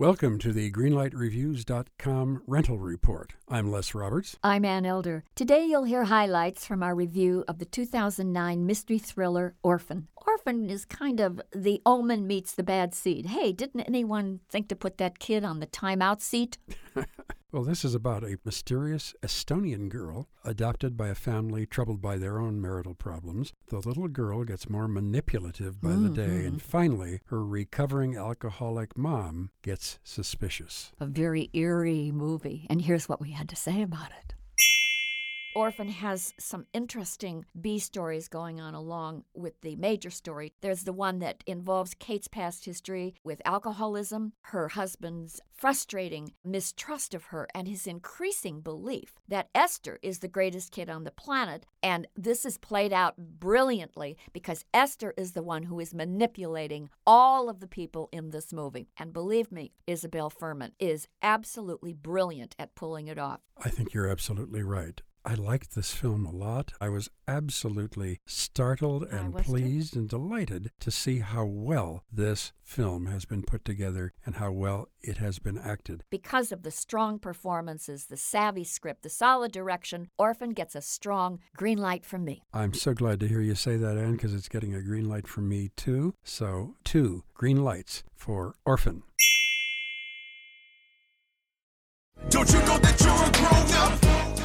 Welcome to the GreenlightReviews.com Rental Report. I'm Les Roberts. I'm Ann Elder. Today you'll hear highlights from our review of the 2009 mystery thriller Orphan. Orphan is kind of the omen meets the bad seed. Hey, didn't anyone think to put that kid on the timeout seat? Well, this is about a mysterious Estonian girl adopted by a family troubled by their own marital problems. The little girl gets more manipulative by the day, and finally, her recovering alcoholic mom gets suspicious. A very eerie movie, and here's what we had to say about it. Orphan has some interesting B stories going on along with the major story. There's the one that involves Kate's past history with alcoholism, her husband's frustrating mistrust of her, and his increasing belief that Esther is the greatest kid on the planet. And this is played out brilliantly because Esther is the one who is manipulating all of the people in this movie. And believe me, Isabel Fuhrman is absolutely brilliant at pulling it off. I think you're absolutely right. I liked this film a lot. I was absolutely startled and pleased and delighted to see how well this film has been put together and how well it has been acted. Because of the strong performances, the savvy script, the solid direction, Orphan gets a strong green light from me. I'm so glad to hear you say that, Anne, because it's getting a green light from me, too. So, 2 green lights for Orphan. Don't you know that you're a grown-up?